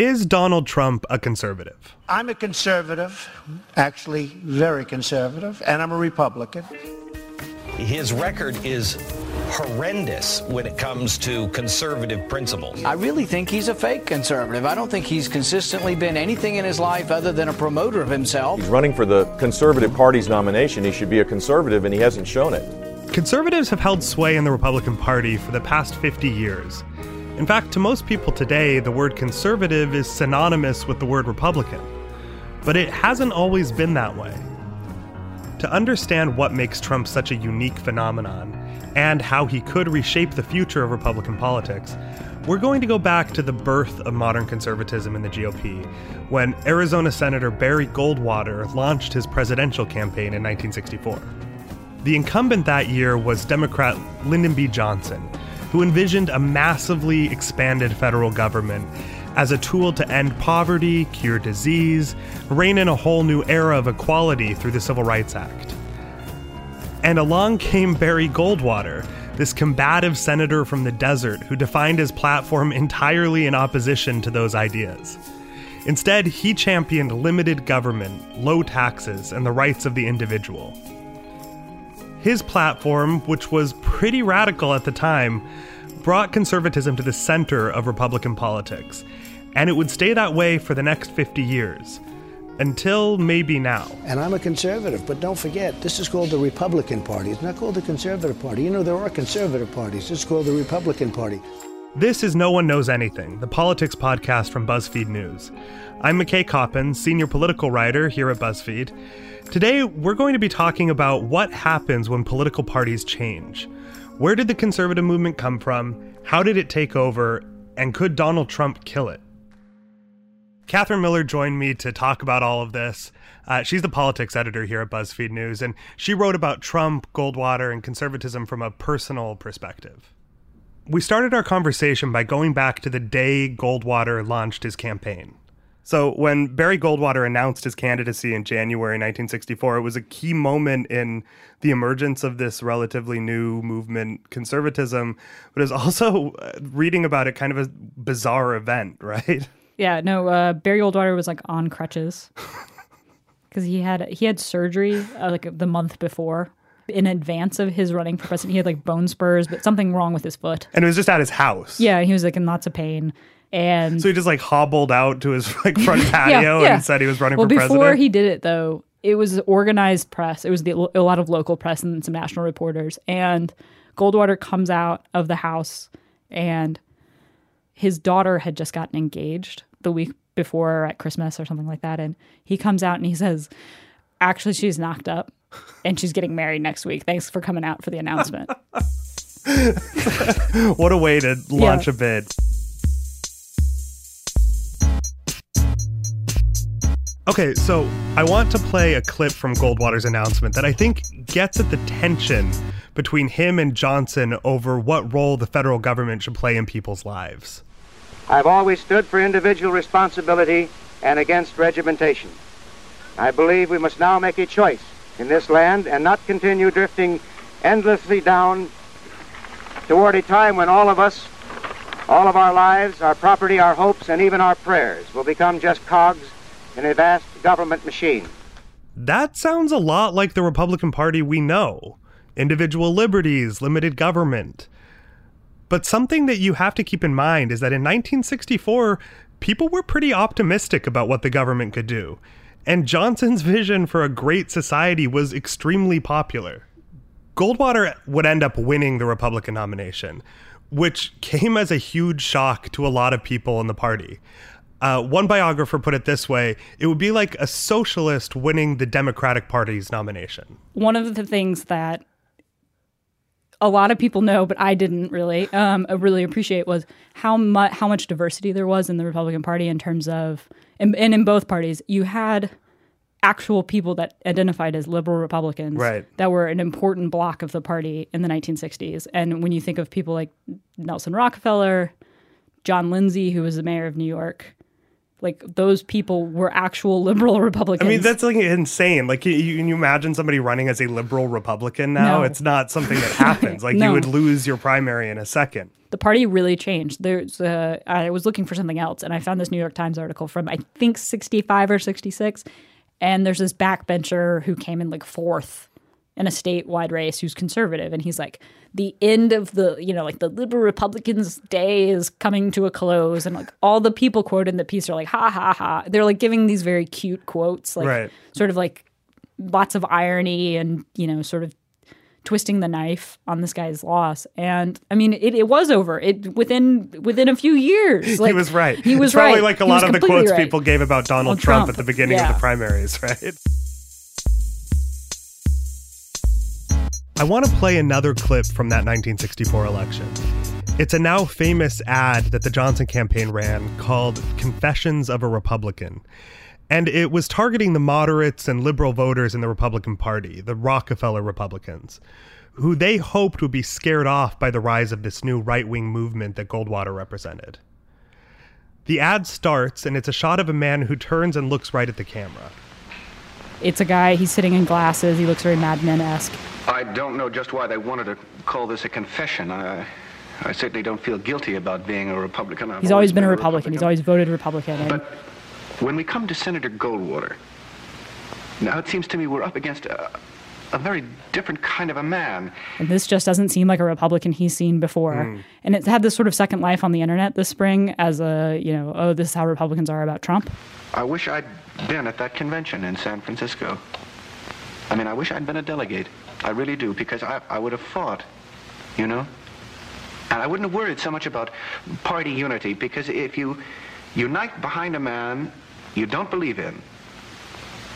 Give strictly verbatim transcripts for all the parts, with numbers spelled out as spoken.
Is Donald Trump a conservative? I'm a conservative, actually very conservative, and I'm a Republican. His record is horrendous when it comes to conservative principles. I really think he's a fake conservative. I don't think he's consistently been anything in his life other than a promoter of himself. He's running for the Conservative Party's nomination. He should be a conservative, and he hasn't shown it. Conservatives have held sway in the Republican Party for the past fifty years. In fact, to most people today, the word conservative is synonymous with the word Republican. But it hasn't always been that way. To understand what makes Trump such a unique phenomenon, and how he could reshape the future of Republican politics, we're going to go back to the birth of modern conservatism in the G O P, when Arizona Senator Barry Goldwater launched his presidential campaign in nineteen sixty-four. The incumbent that year was Democrat Lyndon B. Johnson, who envisioned a massively expanded federal government as a tool to end poverty, cure disease, rein in a whole new era of equality through the Civil Rights Act. And along came Barry Goldwater, this combative senator from the desert who defined his platform entirely in opposition to those ideas. Instead, he championed limited government, low taxes, and the rights of the individual. His platform, which was pretty radical at the time, brought conservatism to the center of Republican politics, and it would stay that way for the next fifty years, until maybe now. And I'm a conservative, but don't forget, this is called the Republican Party. It's not called the Conservative Party. You know, there are conservative parties. It's called the Republican Party. This is No One Knows Anything, the politics podcast from BuzzFeed News. I'm McKay Coppins, senior political writer here at BuzzFeed. Today, we're going to be talking about what happens when political parties change. Where did the conservative movement come from? How did it take over? And could Donald Trump kill it? Catherine Miller joined me to talk about all of this. Uh, she's the politics editor here at BuzzFeed News, and she wrote about Trump, Goldwater, and conservatism from a personal perspective. We started our conversation by going back to the day Goldwater launched his campaign. So when Barry Goldwater announced his candidacy in January nineteen sixty-four, it was a key moment in the emergence of this relatively new movement, conservatism, but it was also, uh, reading about it, kind of a bizarre event, right? Yeah, no, uh, Barry Goldwater was, like, on crutches because he had he had surgery, uh, like, the month before in advance of his running for president. He had, like, bone spurs, but something wrong with his foot. And it was just at his house. Yeah, he was, like, in lots of pain. And so he just, like, hobbled out to his, like, front patio yeah, yeah. and said he was running well, for president. Well, before he did it, though, it was organized press. It was the, a lot of local press and some national reporters. And Goldwater comes out of the house, and his daughter had just gotten engaged the week before at Christmas or something like that. And he comes out and he says, actually, she's knocked up and she's getting married next week. Thanks for coming out for the announcement. What a way to launch yeah. a bid. Okay, so I want to play a clip from Goldwater's announcement that I think gets at the tension between him and Johnson over what role the federal government should play in people's lives. I've always stood for individual responsibility and against regimentation. I believe we must now make a choice in this land and not continue drifting endlessly down toward a time when all of us, all of our lives, our property, our hopes, and even our prayers will become just cogs in a vast government machine. That sounds a lot like the Republican Party we know. Individual liberties, limited government. But something that you have to keep in mind is that in nineteen sixty-four, people were pretty optimistic about what the government could do. And Johnson's vision for a great society was extremely popular. Goldwater would end up winning the Republican nomination, which came as a huge shock to a lot of people in the party. Uh, one biographer put it this way: it would be like a socialist winning the Democratic Party's nomination. One of the things that a lot of people know, but I didn't really um, really appreciate was how much how much diversity there was in the Republican Party in terms of, and, and in both parties, you had actual people that identified as liberal Republicans right. that were an important block of the party in the nineteen sixties. And when you think of people like Nelson Rockefeller, John Lindsay, who was the mayor of New York, like, those people were actual liberal Republicans. I mean, that's, like, insane. Like, you, can you imagine somebody running as a liberal Republican now? No. It's not something that happens. Like, no. You would lose your primary in a second. the party really changed. There's, uh, I was looking for something else, and I found this New York Times article from, I think, sixty-five or sixty-six, and there's this backbencher who came in, like, fourth in a statewide race who's conservative, and he's like, the end of the, you know, like, the liberal Republicans' day is coming to a close, and, like, all the people quoted in the piece are like, ha, ha, ha. They're, like, giving these very cute quotes, like, right. sort of, like, lots of irony and, you know, sort of twisting the knife on this guy's loss. And I mean, it, it was over it within within a few years. Like, he was right. He was it's probably right. like a he lot of the quotes right. people gave about Donald Trump, Trump at the beginning yeah. of the primaries, right? I want to play another clip from that nineteen sixty-four election. It's a now famous ad that the Johnson campaign ran called Confessions of a Republican. And it was targeting the moderates and liberal voters in the Republican Party, the Rockefeller Republicans, who they hoped would be scared off by the rise of this new right-wing movement that Goldwater represented. The ad starts, and it's a shot of a man who turns and looks right at the camera. It's a guy, he's sitting in glasses, he looks very Mad Men-esque. I don't know just why they wanted to call this a confession. I, I certainly don't feel guilty about being a Republican. I've he's always been, been a Republican. Republican, he's always voted Republican. And... But when we come to Senator Goldwater, now it seems to me we're up against a, a very different kind of a man. And this just doesn't seem like a Republican he's seen before. Mm. And it's had this sort of second life on the internet this spring as a, you know, oh, this is how Republicans are about Trump. I wish I'd been at that convention in San Francisco. I mean, I wish I'd been a delegate. I really do, because I, I would have fought, you know? And I wouldn't have worried so much about party unity, because if you unite behind a man you don't believe in,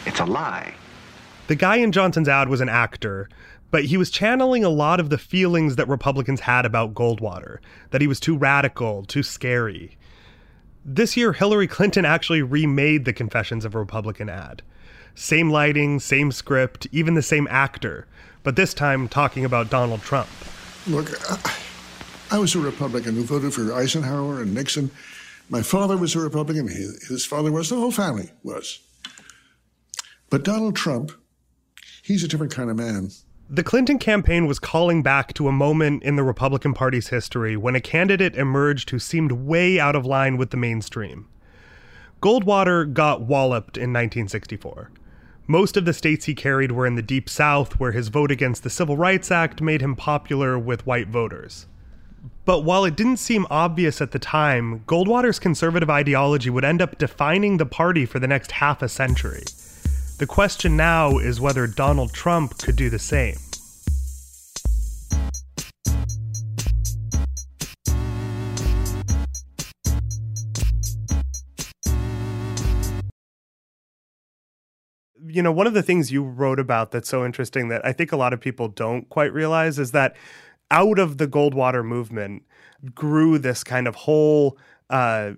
it's a lie. The guy in Johnson's ad was an actor, but he was channeling a lot of the feelings that Republicans had about Goldwater, that he was too radical, too scary. This year, Hillary Clinton actually remade the Confessions of a Republican ad. Same lighting, same script, even the same actor, but this time talking about Donald Trump. Look, I was a Republican who voted for Eisenhower and Nixon. My father was a Republican. His father was. The whole family was. But Donald Trump, he's a different kind of man. The Clinton campaign was calling back to a moment in the Republican Party's history when a candidate emerged who seemed way out of line with the mainstream. Goldwater got walloped in nineteen sixty-four. Most of the states he carried were in the Deep South, where his vote against the Civil Rights Act made him popular with white voters. But while it didn't seem obvious at the time, Goldwater's conservative ideology would end up defining the party for the next half a century. The question now is whether Donald Trump could do the same. You know, one of the things you wrote about that's so interesting that I think a lot of people don't quite realize is that out of the Goldwater movement grew this kind of whole, uh,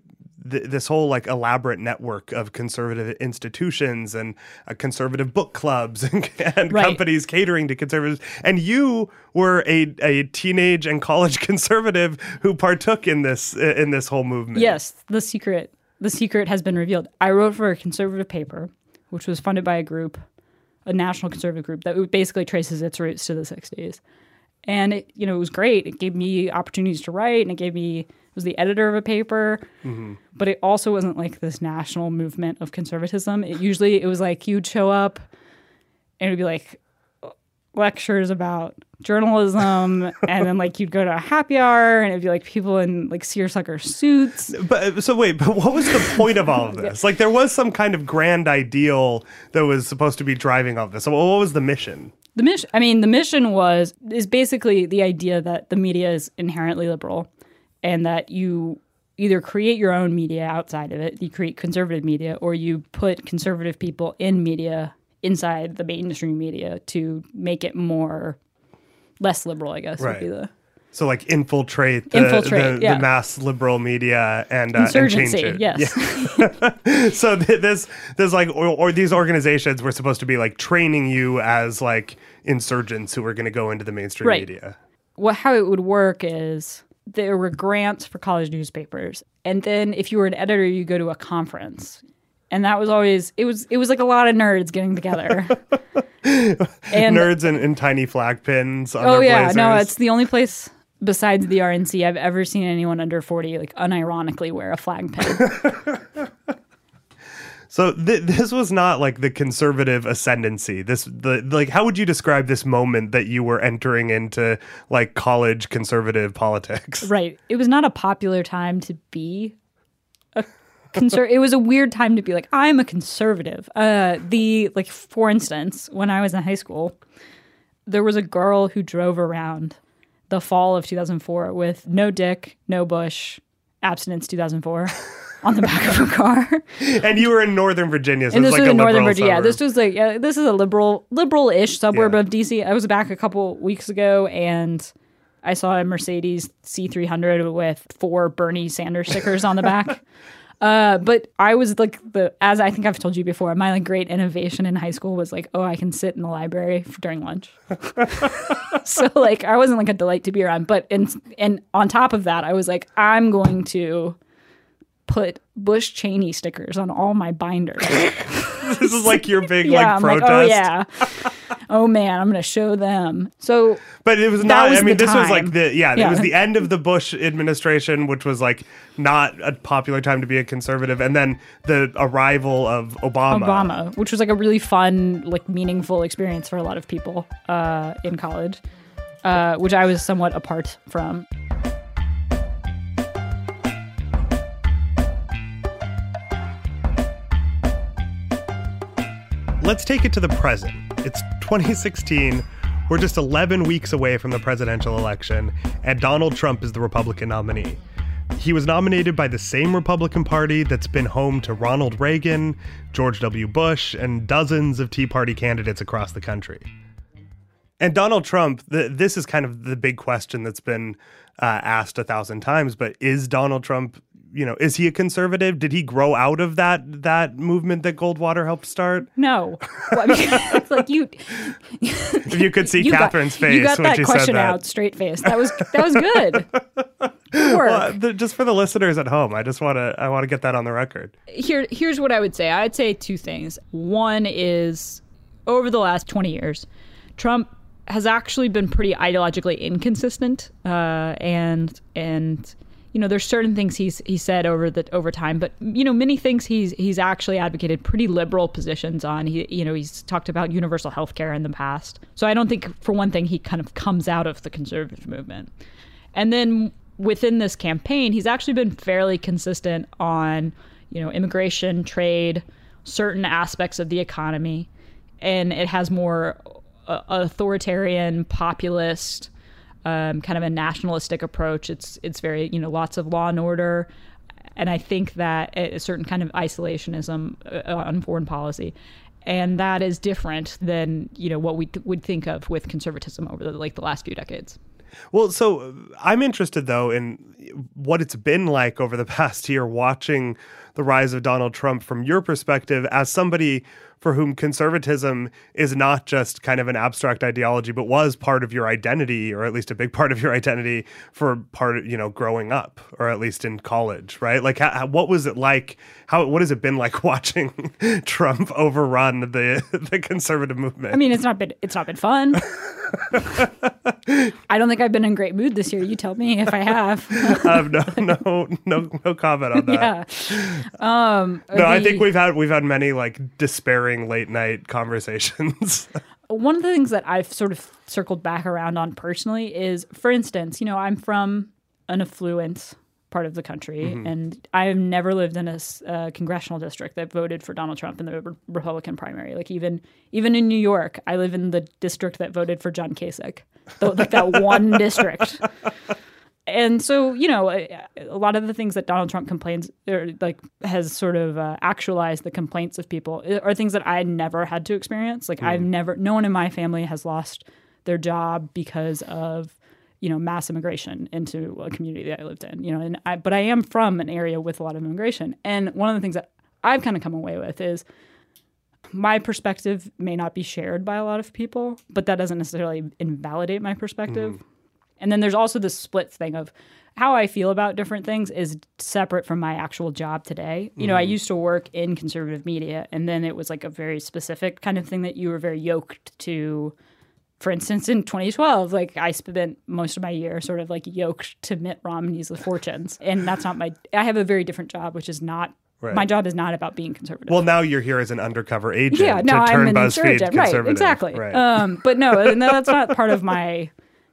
th- this whole like elaborate network of conservative institutions and uh, conservative book clubs and, and right. companies catering to conservatives. And you were a, a teenage and college conservative who partook in this in this whole movement. Yes, the secret, the secret has been revealed. I wrote for a conservative paper, which was funded by a group, a national conservative group that basically traces its roots to the sixties. And, it, you know, it was great. It gave me opportunities to write, and it gave me, it was the editor of a paper. Mm-hmm. But it also wasn't like this national movement of conservatism. It usually, it was like you'd show up and it would be like lectures about journalism, and then like you'd go to a happy hour and it'd be like people in like seersucker suits. But so wait, but what was the point of all of this? Like there was some kind of grand ideal that was supposed to be driving all this. So what was the mission? The mission, I mean, the mission was, is basically the idea that the media is inherently liberal and that you either create your own media outside of it, you create conservative media, or you put conservative people in media inside the mainstream media to make it more, less liberal, I guess, right. would be the... So like infiltrate the, infiltrate, the, yeah. the mass liberal media and, uh, and change it. Yes. Yeah. So th- this this like or, or these organizations were supposed to be like training you as like insurgents who were going to go into the mainstream right. media. Well, how it would work is there were grants for college newspapers, and then if you were an editor, you go to a conference. And that was always, it was it was like a lot of nerds getting together. And, nerds in, in tiny flag pins on oh their blazers. Oh yeah, no, it's the only place besides the R N C, I've ever seen anyone under forty, like, unironically wear a flag pin. So th- this was not like the conservative ascendancy. This the like how would you describe this moment that you were entering into like college conservative politics? Right. It was not a popular time to be a conser- it was a weird time to be like, I'm a conservative. Uh, the like for instance, when I was in high school, there was a girl who drove around the fall of two thousand four with no Dick, no Bush, abstinence two thousand four. On the back of a car. And you were in Northern Virginia, so and this was like in a Northern Virginia. Yeah, this was like uh, this is a liberal, liberal-ish suburb yeah. of D C. I was back a couple weeks ago, and I saw a Mercedes C three hundred with four Bernie Sanders stickers on the back. Uh, but I was like the as I think I've told you before, my like great innovation in high school was like, oh, I can sit in the library for, during lunch. So like I wasn't like a delight to be around, but and and on top of that, I was like, I'm going to put Bush Cheney stickers on all my binders. This is like your big yeah, like I'm protest. Like, oh yeah. Oh man, I'm going to show them. So But it was not was I mean this time. was like the yeah, yeah, it was the end of the Bush administration, which was like not a popular time to be a conservative, and then the arrival of Obama. Obama, which was like a really fun, like meaningful experience for a lot of people uh, in college, uh, which I was somewhat apart from. Let's take it to the present. It's twenty sixteen. We're just eleven weeks away from the presidential election, and Donald Trump is the Republican nominee. He was nominated by the same Republican Party that's been home to Ronald Reagan, George W. Bush, and dozens of Tea Party candidates across the country. And Donald Trump, the, this is kind of the big question that's been uh, asked a thousand times, but is Donald Trump, you know, is he a conservative? Did he grow out of that that movement that Goldwater helped start? No. Well, I mean, it's like you, if you could see you Catherine's got, face, you got when that she question said that. Out straight face. That was that was good. Good work. Well, the, just for the listeners at home, I just want to I want to get that on the record. Here, here's what I would say. I'd say two things. One is, over the last twenty years, Trump has actually been pretty ideologically inconsistent, uh, and and. You know, there's certain things he's he said over the over time, but you know, many things he's he's actually advocated pretty liberal positions on. He you know he's talked about universal health care in the past, so I don't think for one thing he kind of comes out of the conservative movement. And then within this campaign, he's actually been fairly consistent on you know immigration, trade, certain aspects of the economy, and it has more uh, authoritarian, populist. Um, kind of a nationalistic approach. It's it's very, you know, lots of law and order. And I think that a certain kind of isolationism uh, on foreign policy. And that is different than, you know, what we th- would think of with conservatism over the, like the last few decades. Well, so I'm interested, though, in what it's been like over the past year watching the rise of Donald Trump from your perspective as somebody for whom conservatism is not just kind of an abstract ideology, but was part of your identity, or at least a big part of your identity for part of, you know, growing up, or at least in college, right? Like, how, what was it like? How, what has it been like watching Trump overrun the the conservative movement? I mean, it's not been, it's not been fun. I don't think I've been in great mood this year. You tell me if I have. um, no, no, no, no comment on that. Yeah. Um, no, the, I think we've had we've had many like despairing late night conversations. One of the things that I've sort of circled back around on personally is, for instance, you know, I'm from an affluent part of the country, mm-hmm. and I've never lived in a uh, congressional district that voted for Donald Trump in the re- Republican primary. Like even even in New York, I live in the district that voted for John Kasich, the, like that one district. And so, you know, a, a lot of the things that Donald Trump complains, or like has sort of uh, actualized the complaints of people, are things that I never had to experience. Like mm. I've never, no one in my family has lost their job because of, you know, mass immigration into a community that I lived in, you know, and I, but I am from an area with a lot of immigration. And one of the things that I've kind of come away with is my perspective may not be shared by a lot of people, but that doesn't necessarily invalidate my perspective. Mm. And then there's also this split thing of how I feel about different things is separate from my actual job today. You mm-hmm. know, I used to work in conservative media, and then it was like a very specific kind of thing that you were very yoked to for instance, in twenty twelve, like I spent most of my year sort of like yoked to Mitt Romney's fortunes. And that's not my, I have a very different job, which is not, right. My job is not about being conservative. Well, now you're here as an undercover agent yeah, to no, turn I'm BuzzFeed conservative. Right, exactly. Right. Um, but no, that's not part of my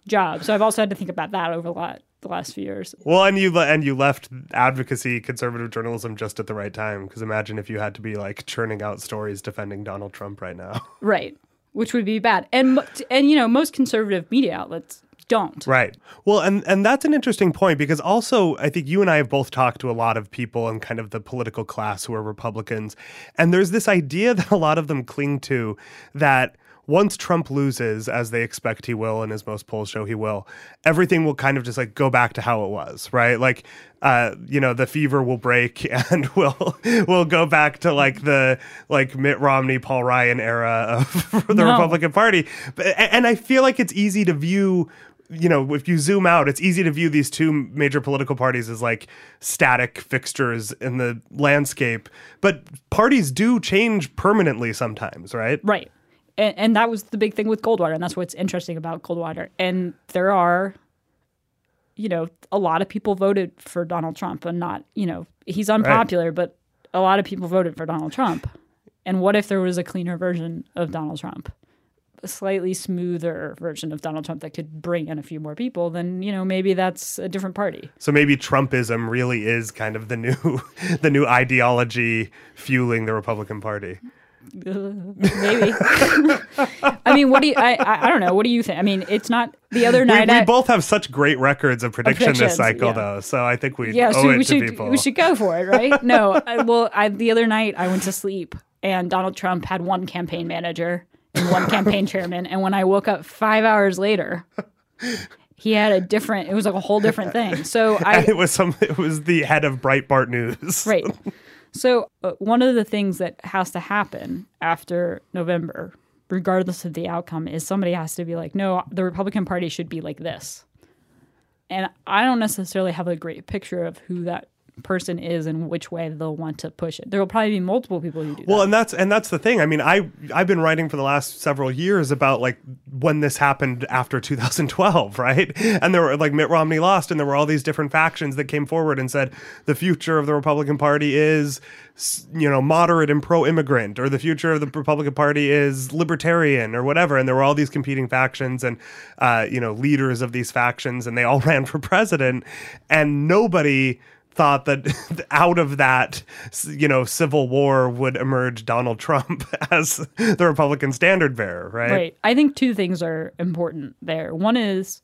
job. So I've also had to think about that over a lot. The last few years. Well, and you and you left advocacy, conservative journalism just at the right time, because imagine if you had to be like churning out stories defending Donald Trump right now. Right, which would be bad. And and you know, most conservative media outlets don't. Right. Well, and and that's an interesting point, because also I think you and I have both talked to a lot of people in kind of the political class who are Republicans, and there's this idea that a lot of them cling to that once Trump loses, as they expect he will, and as most polls show he will, everything will kind of just like go back to how it was, right? Like, uh, you know, the fever will break and we'll we'll go back to like the like Mitt Romney, Paul Ryan era of the no. Republican Party. But, and I feel like it's easy to view, you know, if you zoom out, it's easy to view these two major political parties as like static fixtures in the landscape. But parties do change permanently sometimes, right? Right. And, and that was the big thing with Goldwater, and that's what's interesting about Goldwater. And there are, you know, a lot of people voted for Donald Trump, and not, you know, he's unpopular, right. But a lot of people voted for Donald Trump. And what if there was a cleaner version of Donald Trump, a slightly smoother version of Donald Trump that could bring in a few more people? Then, you know, maybe that's a different party. So maybe Trumpism really is kind of the new, the new ideology fueling the Republican Party. Uh, maybe. I mean, what do you, I, I I don't know. What do you think? I mean, it's not the other night. We, we I, both have such great records of prediction this cycle, yeah. though. So I think we yeah, owe so we it should, to people. We should go for it, right? No. I, well, I, the other night I went to sleep and Donald Trump had one campaign manager and one campaign chairman. And when I woke up five hours later, he had a different, it was like a whole different thing. So I. And it was some, it was the head of Breitbart News. Right. So uh, one of the things that has to happen after November, regardless of the outcome, is somebody has to be like, no, the Republican Party should be like this. And I don't necessarily have a great picture of who that person is and which way they'll want to push it. There will probably be multiple people who do well, that. and that's and that's the thing. I mean, I I've been writing for the last several years about like when this happened after two thousand twelve, right? And there were like Mitt Romney lost, and there were all these different factions that came forward and said the future of the Republican Party is, you know, moderate and pro-immigrant, or the future of the Republican Party is libertarian or whatever. And there were all these competing factions and uh, you know, leaders of these factions, and they all ran for president, and nobody thought that out of that, you know, civil war would emerge Donald Trump as the Republican standard bearer, right? Right. I think two things are important there. One is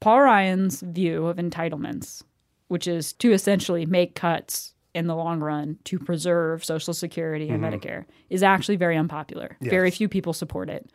Paul Ryan's view of entitlements, which is to essentially make cuts in the long run to preserve Social Security and mm-hmm. Medicare, is actually very unpopular. Yes. Very few people support it.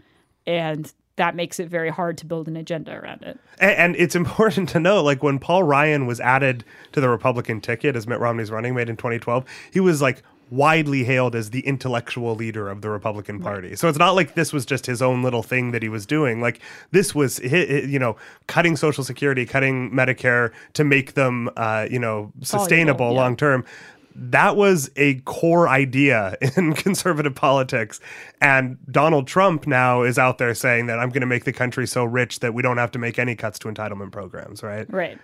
And that makes it very hard to build an agenda around it. And, and it's important to note, like, when Paul Ryan was added to the Republican ticket as Mitt Romney's running mate in twenty twelve, he was, like, widely hailed as the intellectual leader of the Republican Party. Right. So it's not like this was just his own little thing that he was doing. Like, this was, his, you know, cutting Social Security, cutting Medicare to make them, uh, you know, sustainable oh, yeah. long-term. That was a core idea in conservative politics. And Donald Trump now is out there saying that I'm going to make the country so rich that we don't have to make any cuts to entitlement programs, right? Right.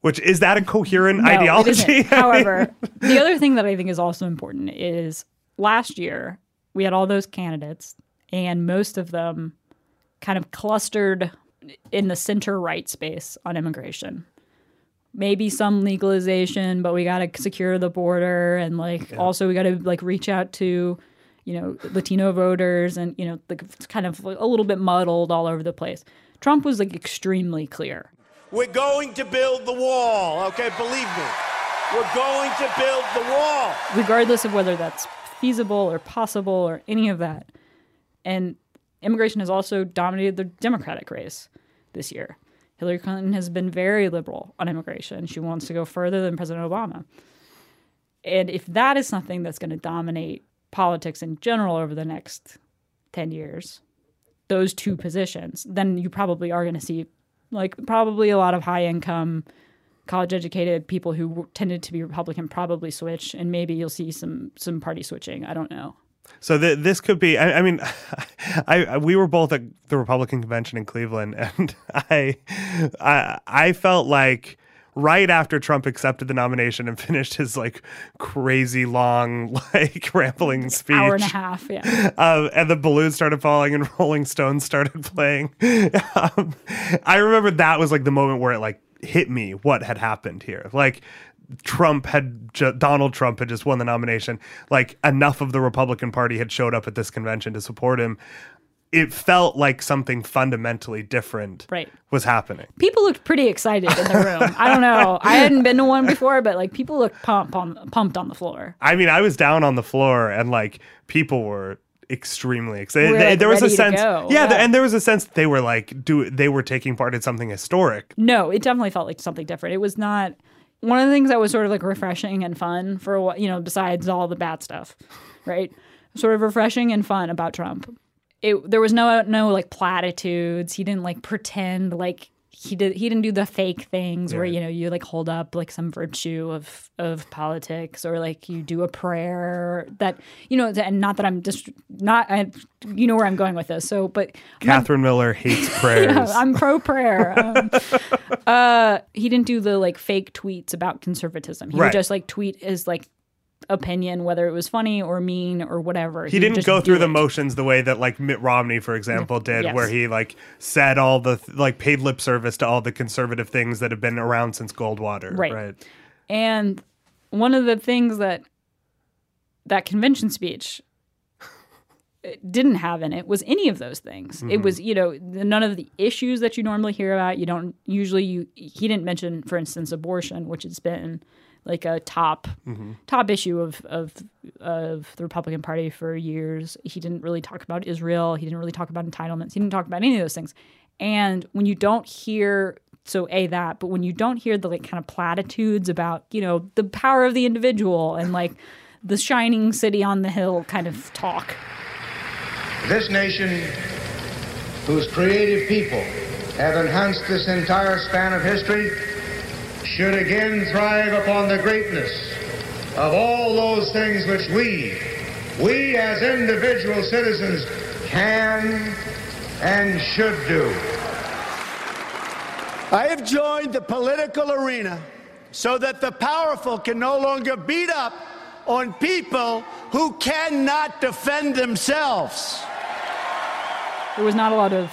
Which, is that a coherent no, ideology? However, the other thing that I think is also important is last year we had all those candidates, and most of them kind of clustered in the center-right space on immigration. Maybe some legalization, but we got to secure the border. And like, yeah. also we got to like reach out to, you know, Latino voters, and, you know, like it's kind of a little bit muddled all over the place. Trump was like extremely clear. We're going to build the wall. Okay. Believe me, we're going to build the wall. Regardless of whether that's feasible or possible or any of that. And immigration has also dominated the Democratic race this year. Hillary Clinton has been very liberal on immigration. She wants to go further than President Obama. And if that is something that's going to dominate politics in general over the next ten years, those two positions, then you probably are going to see like probably a lot of high-income, college-educated people who tended to be Republican probably switch, and maybe you'll see some some party switching. I don't know. So the, this could be, I, I mean, I, I we were both at the Republican convention in Cleveland, and I I, I felt like right after Trump accepted the nomination and finished his like crazy long, like rambling speech, hour and a half, yeah, um, and the balloons started falling and Rolling Stones started playing. Um, I remember that was like the moment where it like hit me what had happened here. Like Trump had ju- Donald Trump had just won the nomination. Like enough of the Republican Party had showed up at this convention to support him. It felt like something fundamentally different right. was happening. People looked pretty excited in the room. I don't know. I hadn't been to one before, but like people looked pumped on, pumped on the floor. I mean, I was down on the floor and like people were extremely excited. We're, like, there was a sense, yeah, yeah. The, and there was a sense that they were like do they were taking part in something historic. No, it definitely felt like something different. It was not one of the things that was sort of like refreshing and fun for what, you know, besides all the bad stuff, right? Sort of refreshing and fun about Trump. It, there was no no like platitudes. He didn't like pretend like he did. He didn't do the fake things yeah. where you know you like hold up like some virtue of of politics or like you do a prayer that you know. And not that I'm just not. I, you know where I'm going with this. So, but Catherine Miller hates prayers. Yeah, I'm pro prayer. Um, uh, he didn't do the like fake tweets about conservatism. He right. would just like tweet as like. Opinion, whether it was funny or mean or whatever. He, he didn't go through the motions the way that like Mitt Romney, for example, did, yes. where he like said all the th- like paid lip service to all the conservative things that have been around since Goldwater. Right. right. And one of the things that that convention speech didn't have in it was any of those things. Mm-hmm. It was, you know, none of the issues that you normally hear about. You don't usually you he didn't mention, for instance, abortion, which has been like a top mm-hmm. top issue of, of of the Republican Party for years. He didn't really talk about Israel. He didn't really talk about entitlements. He didn't talk about any of those things. And when you don't hear, so A, that, but when you don't hear the like kind of platitudes about, you know, the power of the individual and like the shining city on the hill kind of talk. This nation, whose creative people have enhanced this entire span of history, should again thrive upon the greatness of all those things which we, we as individual citizens, can and should do. I have joined the political arena so that the powerful can no longer beat up on people who cannot defend themselves. There was not a lot of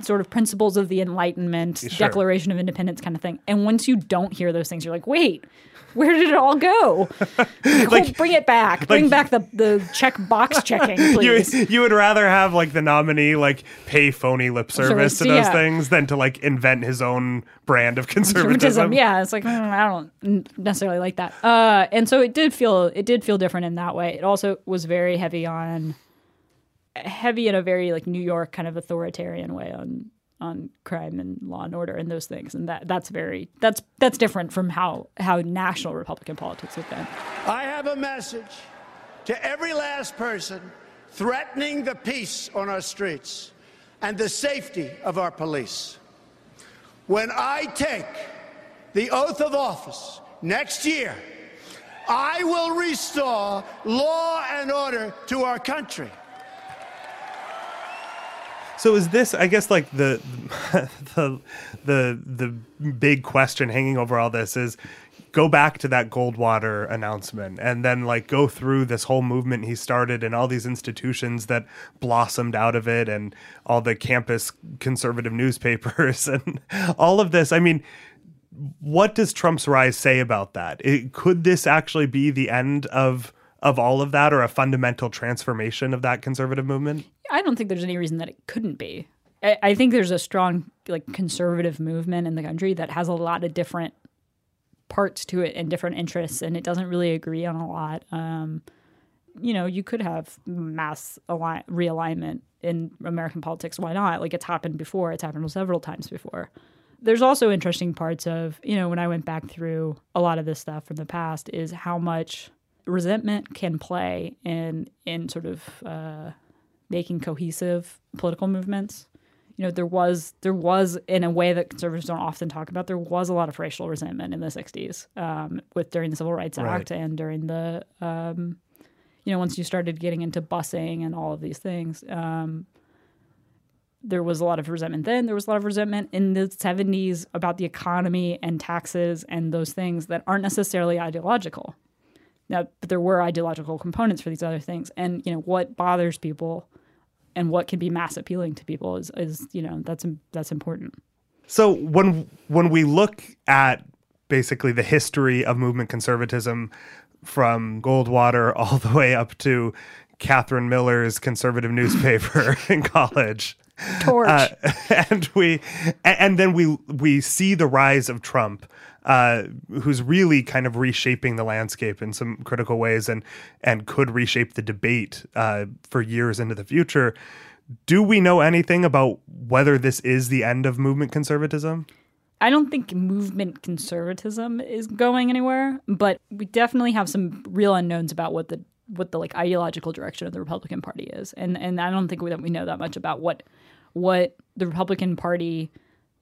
sort of principles of the Enlightenment, sure. Declaration of Independence kind of thing. And once you don't hear those things, you're like, wait, where did it all go? Like, like, bring it back. Like, bring back the, the check box checking, please. You, you would rather have like the nominee like pay phony lip service so to those yeah. things than to like invent his own brand of conservatism. conservatism yeah, it's like, mm, I don't necessarily like that. Uh, and so it did feel it did feel different in that way. It also was very heavy on... heavy in a very like New York kind of authoritarian way on on crime and law and order and those things, and that that's very that's that's different from how how national Republican politics have been. I have a message to every last person threatening the peace on our streets and the safety of our police. When I take the oath of office next year, I will restore law and order to our country. So is this, I guess, like the the the the big question hanging over all this is go back to that Goldwater announcement and then like go through this whole movement he started and all these institutions that blossomed out of it and all the campus conservative newspapers and all of this. I mean, what does Trump's rise say about that? It, could this actually be the end of of all of that or a fundamental transformation of that conservative movement? I don't think there's any reason that it couldn't be. I, I think there's a strong like conservative movement in the country that has a lot of different parts to it and different interests, and it doesn't really agree on a lot. Um, you know, you could have mass align- realignment in American politics. Why not? Like it's happened before. It's happened several times before. There's also interesting parts of, you know, when I went back through a lot of this stuff from the past is how much resentment can play in in sort of uh, making cohesive political movements. You know, there was there was in a way that conservatives don't often talk about. There was a lot of racial resentment in the sixties, um, with during the Civil Rights Act right. and during the um, you know, once you started getting into busing and all of these things, um, there was a lot of resentment then. There was a lot of resentment in the seventies about the economy and taxes and those things that aren't necessarily ideological. Now, but there were ideological components for these other things. And, you know, what bothers people and what can be mass appealing to people is, is you know, that's that's important. So when when we look at basically the history of movement conservatism from Goldwater all the way up to Catherine Miller's conservative newspaper in college. Torch. Uh, and we and then we we see the rise of Trump, uh, who's really kind of reshaping the landscape in some critical ways and and could reshape the debate uh, for years into the future. Do we know anything about whether this is the end of movement conservatism? I don't think movement conservatism is going anywhere, but we definitely have some real unknowns about what the what the like ideological direction of the Republican Party is. And and I don't think we, that we know that much about what what the Republican Party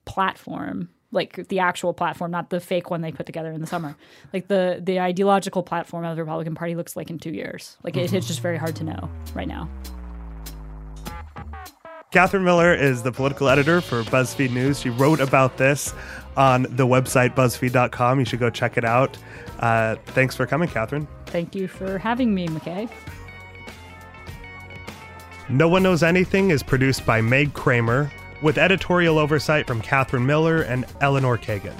platform, like the actual platform, not the fake one they put together in the summer, like the, the ideological platform of the Republican Party looks like in two years. Like it, it's just very hard to know right now. Catherine Miller is the political editor for BuzzFeed News. She wrote about this on the website BuzzFeed dot com. You should go check it out. Uh, thanks for coming, Catherine. Thank you for having me, McKay. No One Knows Anything is produced by Meg Kramer, with editorial oversight from Catherine Miller and Eleanor Kagan,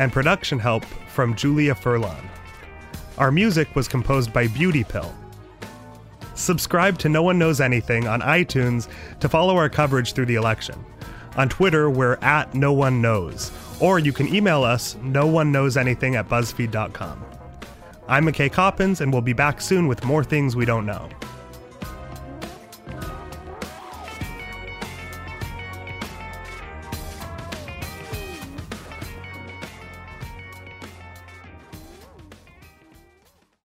and production help from Julia Furlan. Our music was composed by Beauty Pill. Subscribe to No One Knows Anything on iTunes to follow our coverage through the election. On Twitter, we're at No One Knows, or you can email us no one knows anything at buzzfeed dot com. I'm McKay Coppins, and we'll be back soon with more things we don't know.